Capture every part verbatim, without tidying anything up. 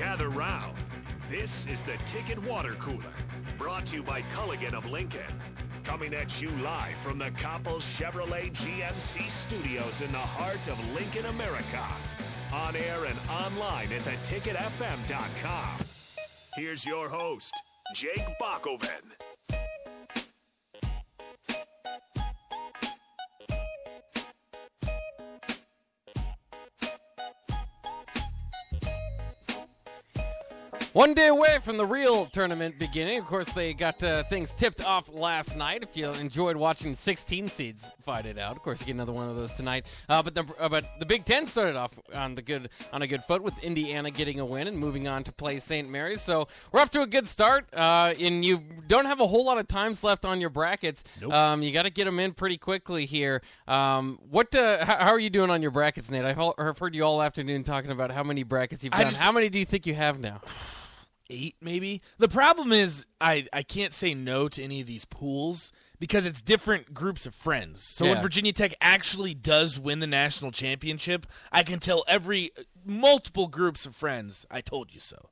Gather round. This is the Ticket Water Cooler, brought to you by Culligan of Lincoln. Coming at you live from the Copple Chevrolet G M C studios in the heart of Lincoln, America. On air and online at the ticket f m dot com. Here's your host, Jake Bakoven. One day away from the real tournament beginning. Of course, they got uh, things tipped off last night. If you enjoyed watching sixteen seeds fight it out, of course, you get another one of those tonight. Uh, but the uh, but the Big Ten started off on the good on a good foot with Indiana getting a win and moving on to play Saint Mary's. So we're off to a good start. Uh, and you don't have a whole lot of times left on your brackets. Nope. Um, you got to get them in pretty quickly here. Um, what uh, how are you doing on your brackets, Nate? I've heard you all afternoon talking about how many brackets you've done. Just, how many do you think you have now? Eight, maybe. The problem is I, I can't say no to any of these pools because it's different groups of friends. So yeah. When Virginia Tech actually does win the national championship, I can tell every multiple groups of friends, I told you so.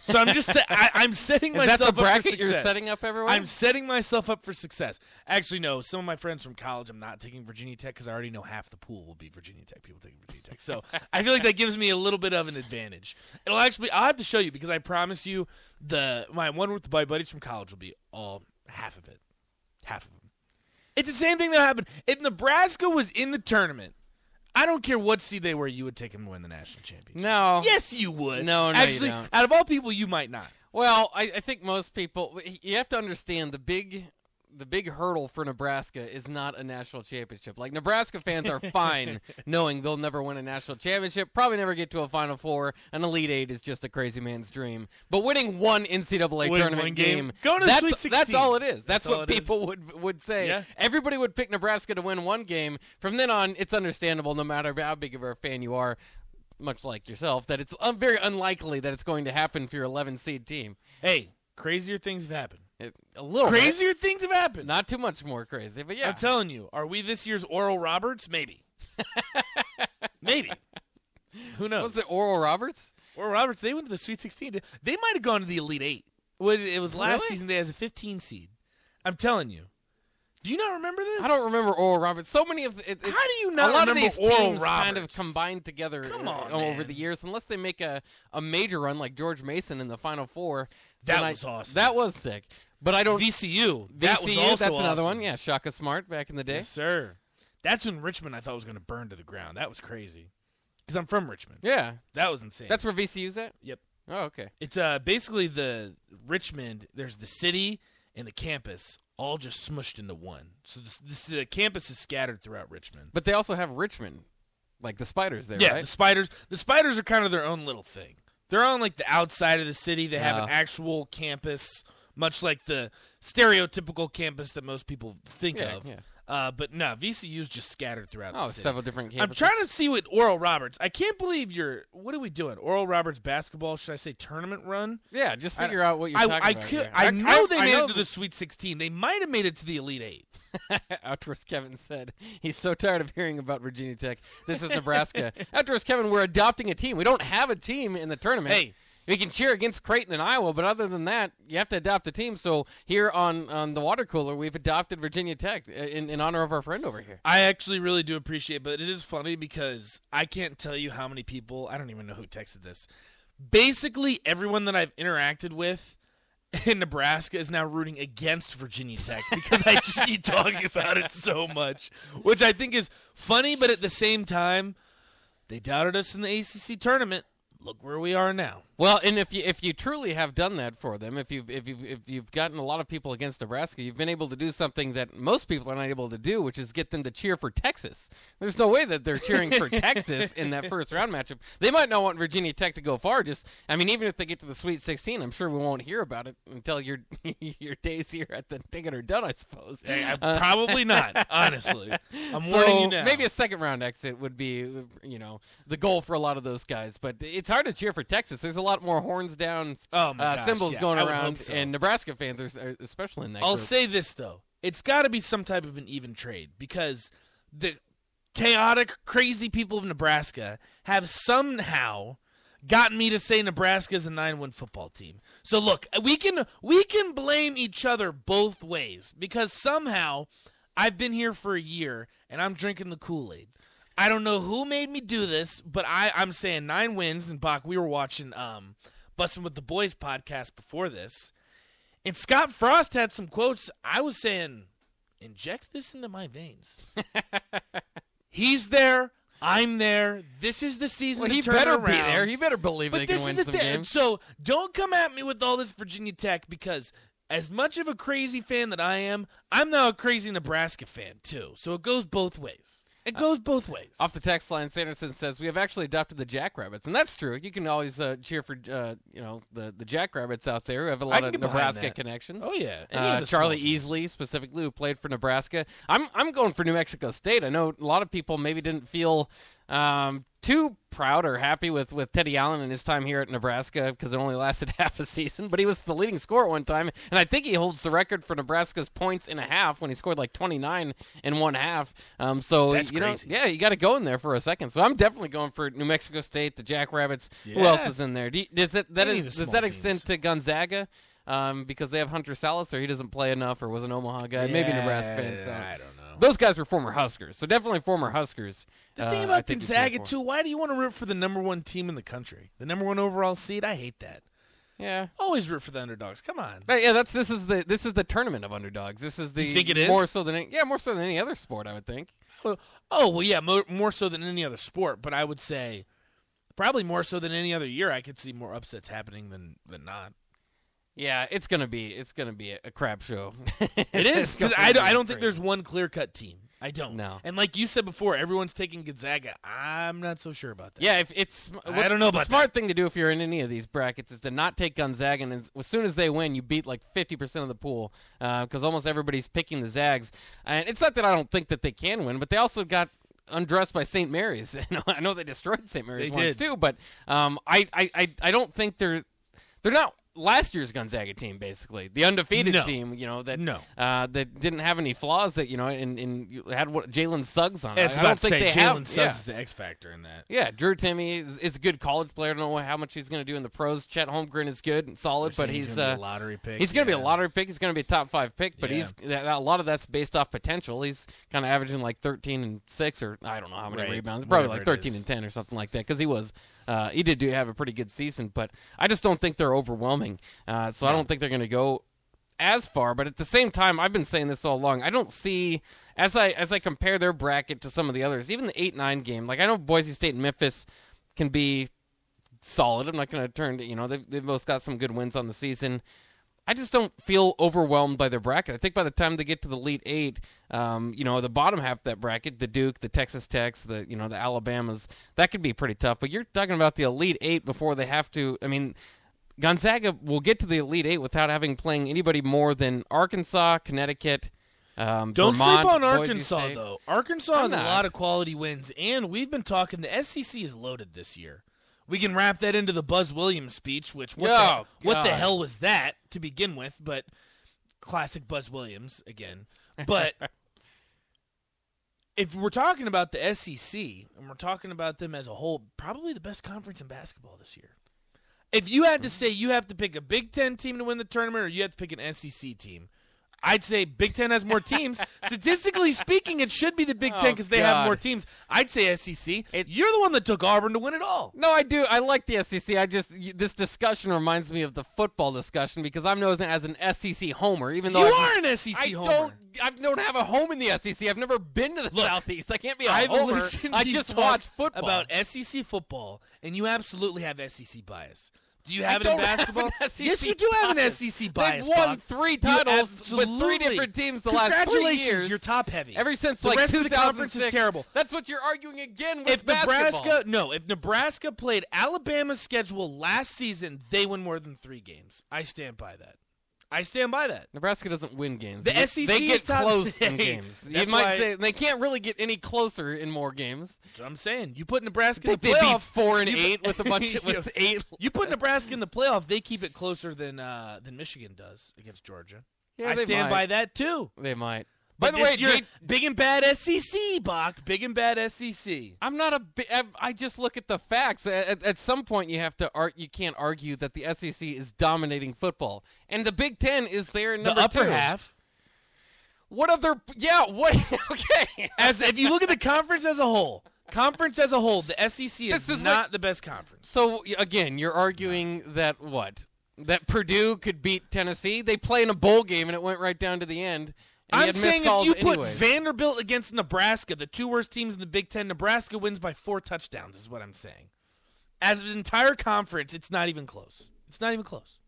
So I'm just se- I, I'm setting myself up for success. Is that the bracket you're setting up, everyone? I'm setting myself up for success. Actually, no. Some of my friends from college, I'm not taking Virginia Tech because I already know half the pool will be Virginia Tech people taking Virginia Tech. So I feel like that gives me a little bit of an advantage. It'll actually, I'll have to show you because I promise you, the my one with my buddies from college will be all half of it, half of them. It's the same thing that happened if Nebraska was in the tournament. I don't care what seed they were, you would take them to win the national championship. No. Yes, you would. No, no, actually, you don't. Out of all people, you might not. Well, I, I think most people, you have to understand the big the big hurdle for Nebraska is not a national championship. Like, Nebraska fans are fine knowing they'll never win a national championship, probably never get to a Final Four. An Elite Eight is just a crazy man's dream. But winning one N C double A winning tournament one game, game go to that's, Sweet sixteen. That's all it is. That's, that's what people would would say. Yeah. Everybody would pick Nebraska to win one game. From then on, it's understandable, no matter how big of a fan you are, much like yourself, that it's very unlikely that it's going to happen for your eleven-seed team. Hey, crazier things have happened. A little crazier right? things have happened. Not too much more crazy, but yeah. I'm telling you, are we this year's Oral Roberts? Maybe. Maybe. Who knows? Was it Oral Roberts? Oral Roberts, they went to the Sweet sixteen. They might have gone to the Elite Eight. It was last really? season, they had a fifteen seed. I'm telling you. Do you not remember this? I don't remember Oral Roberts. So many of it, it, how do you not? A lot remember of these Oral teams Roberts? Kind of combined together Come on, in, over the years, unless they make a, a major run like George Mason in the Final Four. That was I, awesome. That was sick. But I don't V C U. That V C U, was also that's awesome. Another one. Yeah, Shaka Smart back in the day. Yes, sir. That's when Richmond I thought was going to burn to the ground. That was crazy. Because I'm from Richmond. Yeah, that was insane. That's where V C U's at. Yep. Oh, okay. It's uh basically the Richmond. There's the city and the campus. All just smushed into one. So this, this, the campus is scattered throughout Richmond. But they also have Richmond, like the Spiders there, yeah, right? Yeah, the Spiders. The Spiders are kind of their own little thing. They're on, like, the outside of the city. They yeah. have an actual campus, much like the stereotypical campus that most people think yeah, of. Yeah. Uh, but, no, V C U's just scattered throughout oh, the city. Oh, several different campuses. I'm trying to see what Oral Roberts. I can't believe you're – what are we doing? Oral Roberts basketball, should I say tournament run? Yeah, just figure I, out what you're I, talking I about could, I, I know I, they I made know it to the Sweet sixteen. They might have made it to the Elite Eight. Outdoors Kevin said he's so tired of hearing about Virginia Tech. This is Nebraska. Outdoors Kevin, we're adopting a team. We don't have a team in the tournament. Hey. We can cheer against Creighton and Iowa, but other than that, you have to adopt a team. So here on, on the water cooler, we've adopted Virginia Tech in, in honor of our friend over here. I actually really do appreciate it, but it is funny because I can't tell you how many people, I don't even know who texted this. Basically, everyone that I've interacted with in Nebraska is now rooting against Virginia Tech because I just keep talking about it so much, which I think is funny, but at the same time, they doubted us in the A C C tournament. Look where we are now. Well, and if you if you truly have done that for them, if you've if you've if you've gotten a lot of people against Nebraska, you've been able to do something that most people are not able to do, which is get them to cheer for Texas. There's no way that they're cheering for Texas in that first round matchup. They might not want Virginia Tech to go far. Just I mean, even if they get to the Sweet sixteen, I'm sure we won't hear about it until your your days here at the Ticket are done, I suppose. Hey, I'm uh, probably not, honestly. I'm so warning you now. Maybe a second round exit would be, you know, the goal for a lot of those guys, but it's hard to cheer for Texas. There's a lot more horns down oh my uh, gosh, symbols yeah, going around, so. And Nebraska fans are, are especially in that I'll group. Say this, though. It's got to be some type of an even trade because the chaotic, crazy people of Nebraska have somehow gotten me to say Nebraska is a nine-win football team. So look, we can we can blame each other both ways because somehow I've been here for a year and I'm drinking the Kool-Aid. I don't know who made me do this, but I, I'm saying nine wins. And, Bach, we were watching um, Bustin' with the Boys podcast before this, and Scott Frost had some quotes. I was saying, inject this into my veins. He's there. I'm there. This is the season well, to he turn better around. Be there. He better believe but they can win some th- games. So don't come at me with all this Virginia Tech because as much of a crazy fan that I am, I'm now a crazy Nebraska fan too. So it goes both ways. It goes both ways. Uh, off the text line, Sanderson says, we have actually adopted the Jackrabbits. And that's true. You can always uh, cheer for uh, you know the, the Jackrabbits out there who have a lot of Nebraska connections. Oh, yeah. Uh, Charlie Easley, specifically, who played for Nebraska. I'm I'm going for New Mexico State. I know a lot of people maybe didn't feel um, too proud or happy with, with Teddy Allen and his time here at Nebraska because it only lasted half a season. But he was the leading scorer at one time, and I think he holds the record for Nebraska's points in a half when he scored like twenty-nine in one half. Um, so that's you crazy. Know, yeah, you got to go in there for a second. So I'm definitely going for New Mexico State, the Jackrabbits. Yeah. Who else is in there? Do you, does it, that is, does that extend teams. to Gonzaga? Um, because they have Hunter Salas, or he doesn't play enough, or was an Omaha guy, yeah, maybe Nebraska fan. So. I don't know. Those guys were former Huskers, so definitely former Huskers. The thing about uh, Gonzaga, too, why do you want to root for the number one team in the country? The number one overall seed? I hate that. Yeah. Always root for the underdogs. Come on. But yeah, that's this is the this is the tournament of underdogs. This is the you think it is? more so than yeah, more so than any other sport, I would think. Well, oh, well yeah, more, more so than any other sport, but I would say probably more so than any other year. I could see more upsets happening than than not. Yeah, it's gonna be it's gonna be a crap show. It is because I don't, I don't think there's one clear cut team. I don't. No. And like you said before, everyone's taking Gonzaga. I'm not so sure about that. Yeah, if it's what, I don't know. About the smart that. thing to do if you're in any of these brackets is to not take Gonzaga, and as, as soon as they win, you beat like fifty percent of the pool because uh, almost everybody's picking the Zags. And it's not that I don't think that they can win, but they also got undressed by Saint Mary's. I know they destroyed Saint Mary's they once did. too, but um, I, I, I I don't think they're they're not. Last year's Gonzaga team, basically the undefeated no. team, you know that no. uh, that didn't have any flaws that you know, and, and had what, Jalen Suggs on. It's I, about I don't to think say Jalen Suggs yeah. is the X factor in that. Yeah, Drew Timme is, is a good college player. I don't know how much he's going to do in the pros. Chet Holmgren is good and solid, We're but he's, he's uh, a lottery pick. He's going to yeah. be a lottery pick. He's going to be a top five pick, but yeah. he's a lot of that's based off potential. He's kind of averaging like thirteen and six, or I don't know how many right. rebounds, probably Whatever like thirteen and ten or something like that, because he was. Uh, he did do have a pretty good season, but I just don't think they're overwhelming. Uh, so yeah. I don't think they're going to go as far. But at the same time, I've been saying this all along. I don't see as I as I compare their bracket to some of the others, even the eight nine game. Like I know Boise State and Memphis can be solid. I'm not going to turn to you know they've, they've both got some good wins on the season. I just don't feel overwhelmed by their bracket. I think by the time they get to the Elite Eight, um, you know, the bottom half of that bracket, the Duke, the Texas Techs, the you know, the Alabamas, that could be pretty tough. But you're talking about the Elite Eight before they have to. I mean, Gonzaga will get to the Elite Eight without having playing anybody more than Arkansas, Connecticut. Um, Don't Vermont, sleep on Arkansas though. Arkansas I'm has not. a lot of quality wins, and we've been talking. The S E C is loaded this year. We can wrap that into the Buzz Williams speech, which what, oh, the, what the hell was that to begin with? But classic Buzz Williams again. But if we're talking about the S E C and we're talking about them as a whole, probably the best conference in basketball this year. If you had to say you have to pick a Big Ten team to win the tournament or you have to pick an S E C team, I'd say Big Ten has more teams. Statistically speaking, it should be the Big oh, Ten because they God. have more teams. I'd say S E C. It, You're the one that took Auburn to win it all. No, I do. I like the S E C. I just this discussion reminds me of the football discussion because I'm known as an S E C homer. Even though you I've, are an SEC I homer, don't, I don't have a home in the S E C. I've never been to the Look, Southeast. I can't be a I've homer. I just watch football about S E C football, and you absolutely have S E C bias. Do you have I it in basketball? Yes, you do have an S E C bias. They've won three titles with three different teams the last three years. You're top heavy. Ever since the like rest of the conference is terrible. That's what you're arguing again with if basketball. Nebraska, no, if Nebraska played Alabama's schedule last season, they win more than three games. I stand by that. I stand by that. Nebraska doesn't win games. The they, S E C they get close in games. You might say they can't really get any closer in more games. That's what I'm saying. You put Nebraska in the playoff, they beat four and eight with a bunch of with eight. You put Nebraska in the playoff, they keep it closer than uh, than Michigan does against Georgia. Yeah, I stand might. by that too. They might. By the way, you're big and bad S E C, Bach. Big and bad S E C. I'm not a. I just look at the facts. At, at some point, you have to. Ar- you can't argue that the S E C is dominating football, and the Big Ten is there in number the upper two. half. What other? Yeah. What? Okay. As if you look at the conference as a whole. Conference as a whole, the S E C is, is not what, the best conference. So, again, you're arguing that what? That Purdue could beat Tennessee? They play in a bowl game, and it went right down to the end. I'm saying if you anyways. put Vanderbilt against Nebraska, the two worst teams in the Big Ten, Nebraska wins by four touchdowns is what I'm saying. As an entire conference, it's not even close. It's not even close.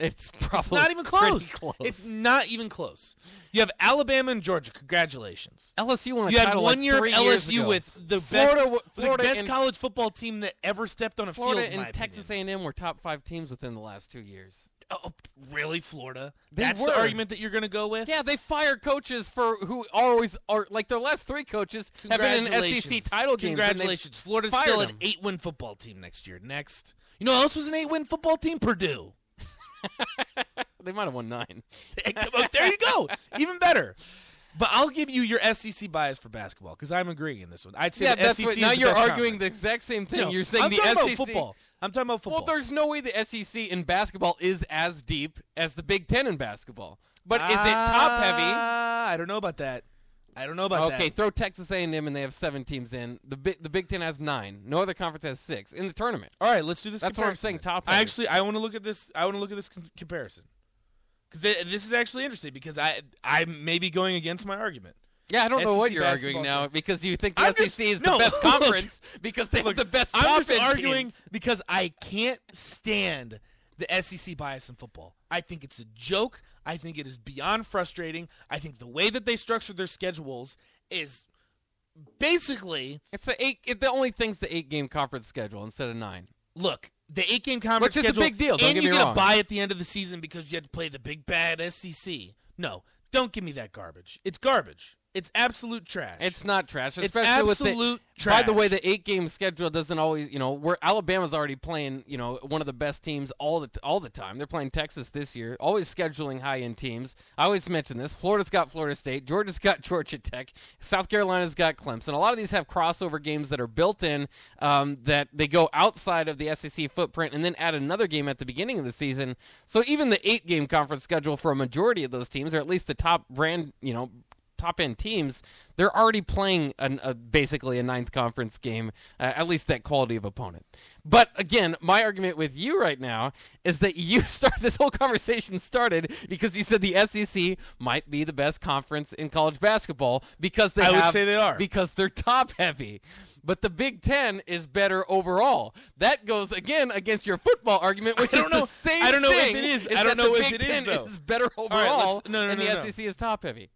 It's probably it's not even close. close. It's not even close. You have Alabama and Georgia. Congratulations. L S U won a you title had one like year three years ago. L S U with the Florida, best, Florida the best and, college football team that ever stepped on a Florida field. Florida and Texas A and M were top five teams within the last two years. Oh, really, Florida? They That's were. the argument that you're going to go with? Yeah, they fire coaches for who always are like their last three coaches have been in S E C title games. Congratulations. Florida's still them. an eight-win football team next year. Next. You know who else was an eight-win football team? Purdue. They might have won nine. There you go. Even better. But I'll give you your S E C bias for basketball because I'm agreeing in this one. I'd say yeah, the that's S E C. What, now is you're the best arguing conference. the exact same thing. No, you're saying I'm the talking S E C about football. I'm talking about football. Well, there's no way the S E C in basketball is as deep as the Big Ten in basketball. But uh, is it top heavy? I don't know about that. I don't know about okay, that. Okay, throw Texas A and M and they have seven teams in. The Bi- the Big Ten has nine. No other conference has six in the tournament. All right, let's do this. That's what I'm saying. Top. I actually, I want to look at this. I want to look at this com- comparison because th- this is actually interesting because I I may be going against my argument. Yeah, I don't S E C know what you're arguing team. now because you think the I'm S E C just, is no, the best conference look, because they look, have the best. I'm just arguing teams. because I can't stand the S E C bias in football. I think it's a joke. I think it is beyond frustrating. I think the way that they structure their schedules is basically it's the eight. It, the only thing's the eight-game conference schedule instead of nine. Look, the eight-game conference schedule, which is schedule, a big deal. Don't and get you me get wrong. a bye at the end of the season because you had to play the big bad S E C. No, don't give me that garbage. It's garbage. It's absolute trash. It's not trash. It's absolute with the, trash. By the way, the eight-game schedule doesn't always, you know, where Alabama's already playing, you know, one of the best teams all the all the time. They're playing Texas this year, always scheduling high-end teams. I always mention this. Florida's got Florida State. Georgia's got Georgia Tech. South Carolina's got Clemson. A lot of these have crossover games that are built in um, that they go outside of the S E C footprint and then add another game at the beginning of the season. So even the eight-game conference schedule for a majority of those teams, or at least the top brand, you know, top-end teams, they're already playing an, a, basically a ninth conference game, uh, at least that quality of opponent. But, again, my argument with you right now is that you start this whole conversation started because you said the S E C might be the best conference in college basketball because they I have, would say they are. Because they're top-heavy. But the Big Ten is better overall. That goes, again, against your football argument, which is know. the same thing. I don't know thing, if it is. is I don't know if Big it Ten is, though. is better overall, right, no, no, and no, the no. S E C is top-heavy.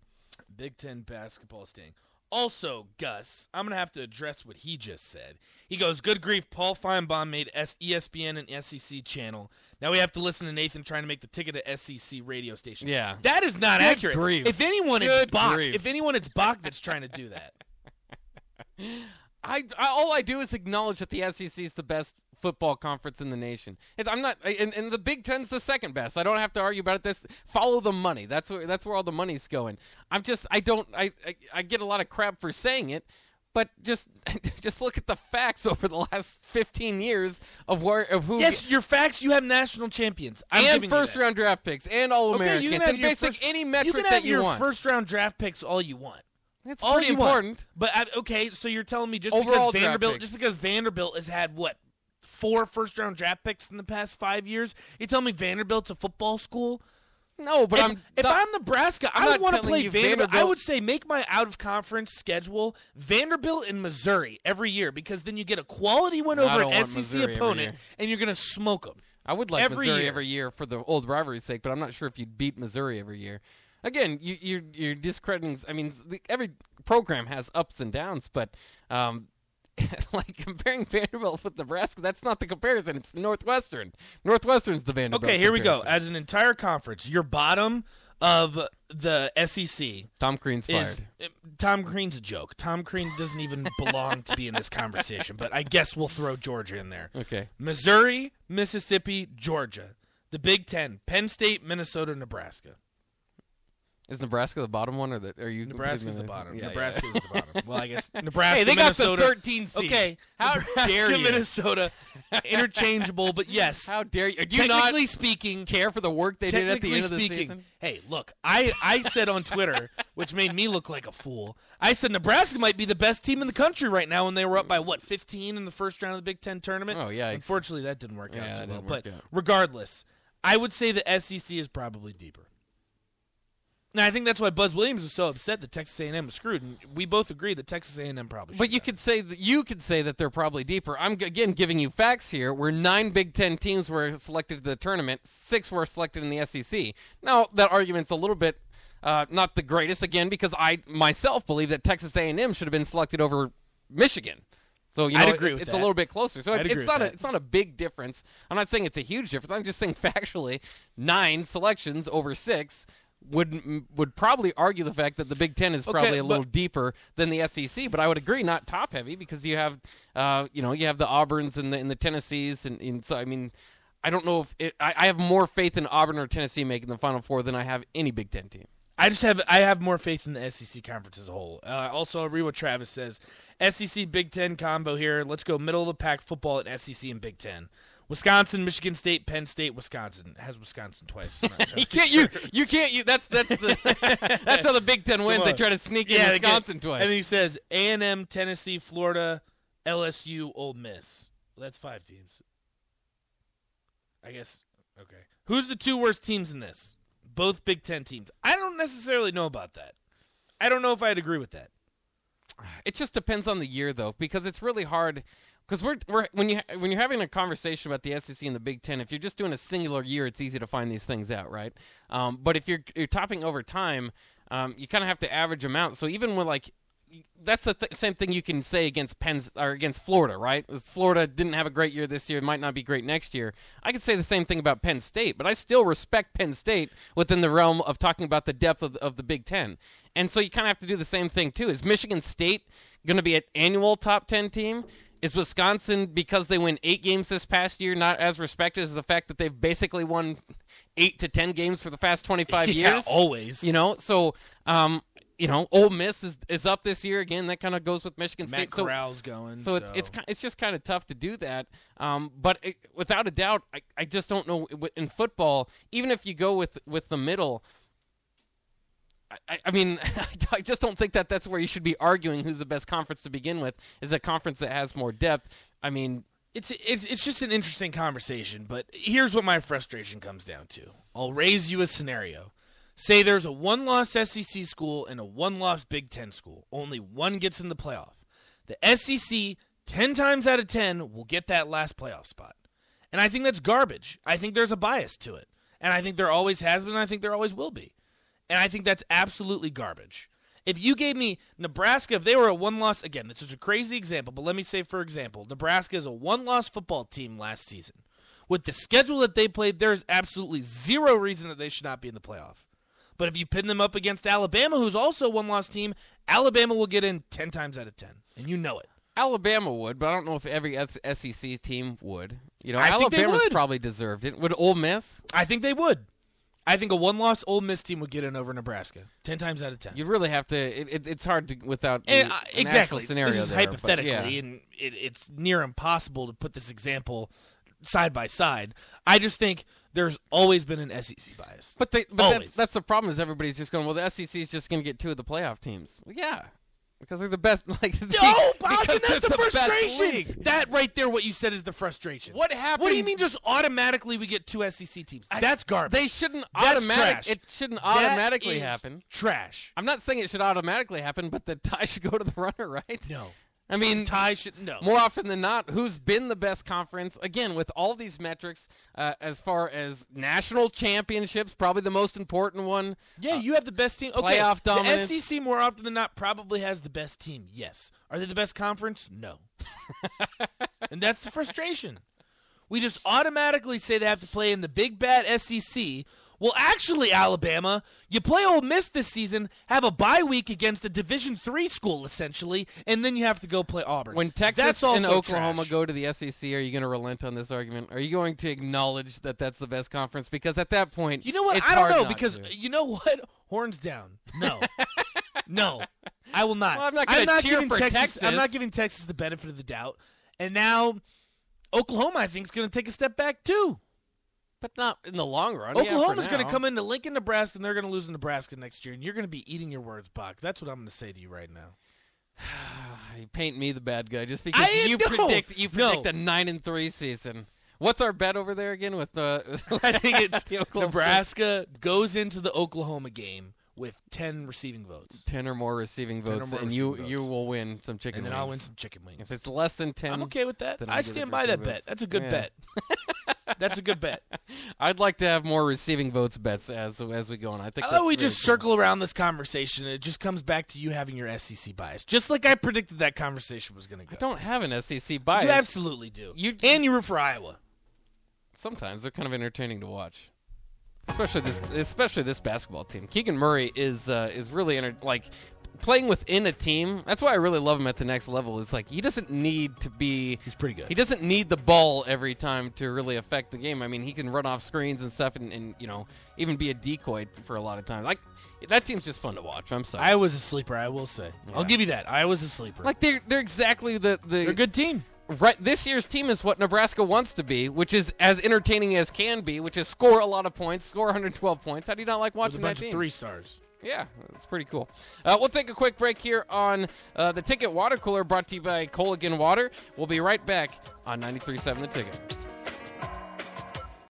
Big Ten basketball sting. Also, Gus, I'm going to have to address what he just said. He goes, good grief, Paul Feinbaum made E S P N an S E C channel. Now we have to listen to Nathan trying to make the ticket at S E C radio station. Yeah. That is not good accurate. Grief. If anyone, good it's Bach. Grief. If anyone, it's Bach that's trying to do that. I, I All I do is acknowledge that the S E C is the best football conference in the nation. And I'm not, and, and the Big Ten's the second best. I don't have to argue about it. This follow the money. That's where that's where all the money's going. I'm just, I don't, I, I, I get a lot of crap for saying it, but just, just look at the facts over the last fifteen years of where of who. Yes, your facts. You have national champions I'm and first round draft picks and all okay, Americans. You can have and basic first, any metric you can have that you want. Your first round draft picks, all you want. It's all pretty important. Want. But I, okay, so you're telling me just Overall because Vanderbilt, just because Vanderbilt has had what? Four first-round draft picks in the past five years. You tell me Vanderbilt's a football school? No, but if, I'm if not, I'm Nebraska, I'm I don't want to play Vanderbilt. Vanderbilt. I would say make my out-of-conference schedule Vanderbilt and Missouri every year because then you get a quality win no, over an S E C Missouri opponent and you're going to smoke them. I would like every Missouri year. every year for the old rivalry's sake, but I'm not sure if you'd beat Missouri every year. Again, you, you're, you're discrediting – I mean, every program has ups and downs, but um, – like comparing Vanderbilt with Nebraska, that's not the comparison. It's Northwestern. Northwestern's the Vanderbilt. Okay, here comparison. we go. As an entire conference, your bottom of the S E C. Tom Crean's fired. Is, uh, Tom Crean's a joke. Tom Crean doesn't even belong to be in this conversation, but I guess we'll throw Georgia in there. Okay. Missouri, Mississippi, Georgia. The Big Ten, Penn State, Minnesota, Nebraska. Is Nebraska the bottom one, or the, are you? Nebraska's the bottom. Yeah, Nebraska yeah. is the bottom. Well, I guess Nebraska. Hey, they Minnesota, got the thirteen seed. Okay, how Nebraska, dare you? Minnesota, interchangeable, but yes. How dare you? Do you technically not speaking, care for the work they did at the end of the speaking, season? Hey, look, I, I said on Twitter, which made me look like a fool. I said Nebraska might be the best team in the country right now, when they were up by what fifteen in the first round of the Big Ten tournament. Oh yeah. Unfortunately, that didn't work yeah, out too well. But out. regardless, I would say the S E C is probably deeper. Now, I think that's why Buzz Williams was so upset that Texas A and M was screwed, and we both agree that Texas A and M probably should. But you could say that you could say that they're probably deeper. I'm, again, giving you facts here, where nine Big Ten teams were selected to the tournament, six were selected in the S E C. Now, that argument's a little bit uh, not the greatest, again, because I myself believe that Texas A and M should have been selected over Michigan. So, you know, I'd agree it, with it's that. a little bit closer. So it, it's not a, it's not a big difference. I'm not saying it's a huge difference. I'm just saying factually nine selections over six would would probably argue the fact that the Big Ten is probably okay, a little deeper than the S E C, but I would agree not top heavy, because you have uh you know you have the Auburns and the and the Tennessees and, and so I mean I don't know if it, I, I have more faith in Auburn or Tennessee making the Final Four than I have any Big Ten team. I just have I have more faith in the S E C conference as a whole. Uh, also, I'll read what Travis says: S E C Big Ten combo here. Let's go middle of the pack football at S E C and Big Ten. Wisconsin, Michigan State, Penn State, Wisconsin. It has Wisconsin twice. you can't you you can't you that's that's the that's how the Big Ten wins. They try to sneak yeah, in Wisconsin twice. And then he says A and M, Tennessee, Florida, L S U, Ole Miss. Well, that's five teams. I guess okay. Who's the two worst teams in this? Both Big Ten teams. I don't necessarily know about that. I don't know if I'd agree with that. It just depends on the year though, because it's really hard. Because we're, we're when you when you're having a conversation about the S E C and the Big Ten, if you're just doing a singular year, it's easy to find these things out, right? Um, but if you're you're topping over time, um, you kind of have to average them out. So even with like, that's the th- same thing you can say against Penn's or against Florida, right? Florida didn't have a great year this year; it might not be great next year. I could say the same thing about Penn State, but I still respect Penn State within the realm of talking about the depth of, of the Big Ten. And so you kind of have to do the same thing too. Is Michigan State going to be an annual top ten team? Is Wisconsin, because they win eight games this past year, not as respected as the fact that they've basically won eight to ten games for the past twenty-five yeah, years? Always. You know, so, um, you know, Ole Miss is, is up this year again. That kind of goes with Michigan State. Matt Corral's going. So, so it's, it's it's it's just kind of tough to do that. Um, but it, without a doubt, I, I just don't know. In football, even if you go with, with the middle – I, I mean, I just don't think that that's where you should be arguing who's the best conference to begin with, is a conference that has more depth. I mean, it's, it's it's just an interesting conversation, but here's what my frustration comes down to. I'll raise you a scenario. Say there's a one-loss S E C school and a one-loss Big Ten school. Only one gets in the playoff. The S E C, ten times out of ten, will get that last playoff spot. And I think that's garbage. I think there's a bias to it. And I think there always has been, and I think there always will be. And I think that's absolutely garbage. If you gave me Nebraska, if they were a one-loss, again, this is a crazy example, but let me say, for example, Nebraska is a one-loss football team last season. With the schedule that they played, there is absolutely zero reason that they should not be in the playoff. But if you pin them up against Alabama, who's also a one-loss team, Alabama will get in ten times out of ten, and you know it. Alabama would, but I don't know if every S E C team would. You know, I Alabama's probably deserved it. Would Ole Miss? I think they would. I think a one-loss Ole Miss team would get in over Nebraska ten times out of ten. You really have to. It, it, it's hard to without the, and, uh, an exactly. actual scenario. This is there, hypothetically, but, yeah. and it, it's near impossible to put this example side by side. I just think there's always been an S E C bias. But, they, but always. That, that's the problem is everybody's just going, well, the S E C is just going to get two of the playoff teams. Well, yeah. Because they're the best. Like, no, oh, Bob, and that's the, the frustration. That right there, what you said is the frustration. What happened? What do you mean just automatically we get two S E C teams? I, that's garbage. They shouldn't automatically. It shouldn't that automatically is happen. Trash. I'm not saying it should automatically happen, but the tie should go to the runner, right? No. I mean, tie should no. More often than not, who's been the best conference? Again, with all these metrics, uh, as far as national championships, probably the most important one. Yeah, uh, you have the best team. Okay. Playoff dominance. The S E C, more often than not, probably has the best team. Yes. Are they the best conference? No. And that's the frustration. We just automatically say they have to play in the big bad S E C Well, actually, Alabama, you play Ole Miss this season, have a bye week against a Division three school, essentially, and then you have to go play Auburn. When Texas and Oklahoma trash. go to the S E C, are you going to relent on this argument? Are you going to acknowledge that that's the best conference? Because at that point, you know what? It's I don't know, because to. you know what? Horns down. No. No. I will not. Well, I'm not going to cheer for Texas, Texas. I'm not giving Texas the benefit of the doubt. And now Oklahoma, I think, is going to take a step back, too. But not in the long run. Oklahoma's yeah, going to come into Lincoln, Nebraska, and they're going to lose in Nebraska next year, and you're going to be eating your words, Buck. That's what I'm going to say to you right now. You paint me the bad guy just because I, you no, predict you predict no. a nine and three season. What's our bet over there again? With the I think it's Nebraska goes into the Oklahoma game with ten receiving votes, ten or more receiving votes, more and receiving you votes. you will win some chicken. And then wings. I'll win some chicken wings. If it's less than ten, I'm okay with that. I stand by that votes. bet. That's a good yeah. bet. That's a good bet. I'd like to have more receiving votes bets as as we go on. I think. Oh, we really just cool. circle around this conversation, and it just comes back to you having your S E C bias, just like I predicted that conversation was going to go. I don't have an S E C bias. You absolutely do. You and you root for Iowa. Sometimes they're kind of entertaining to watch, especially this especially this basketball team. Keegan Murray is uh, is really enter- like. Playing within a team, that's why I really love him at the next level. It's like he doesn't need to be. He's pretty good. He doesn't need the ball every time to really affect the game. I mean, he can run off screens and stuff, and, and you know, even be a decoy for a lot of times. Like that team's just fun to watch. I'm sorry. I was a sleeper. I will say, yeah. I'll give you that. I was a sleeper. Like they're they're exactly the the they're a good team. Right, this year's team is what Nebraska wants to be, which is as entertaining as can be, which is score a lot of points, score one hundred twelve points. How do you not like watching that team? With a bunch of three stars. Yeah, it's pretty cool. Uh, we'll take a quick break here on uh, the Ticket Water Cooler, brought to you by Culligan Water. We'll be right back on ninety-three point seven The Ticket.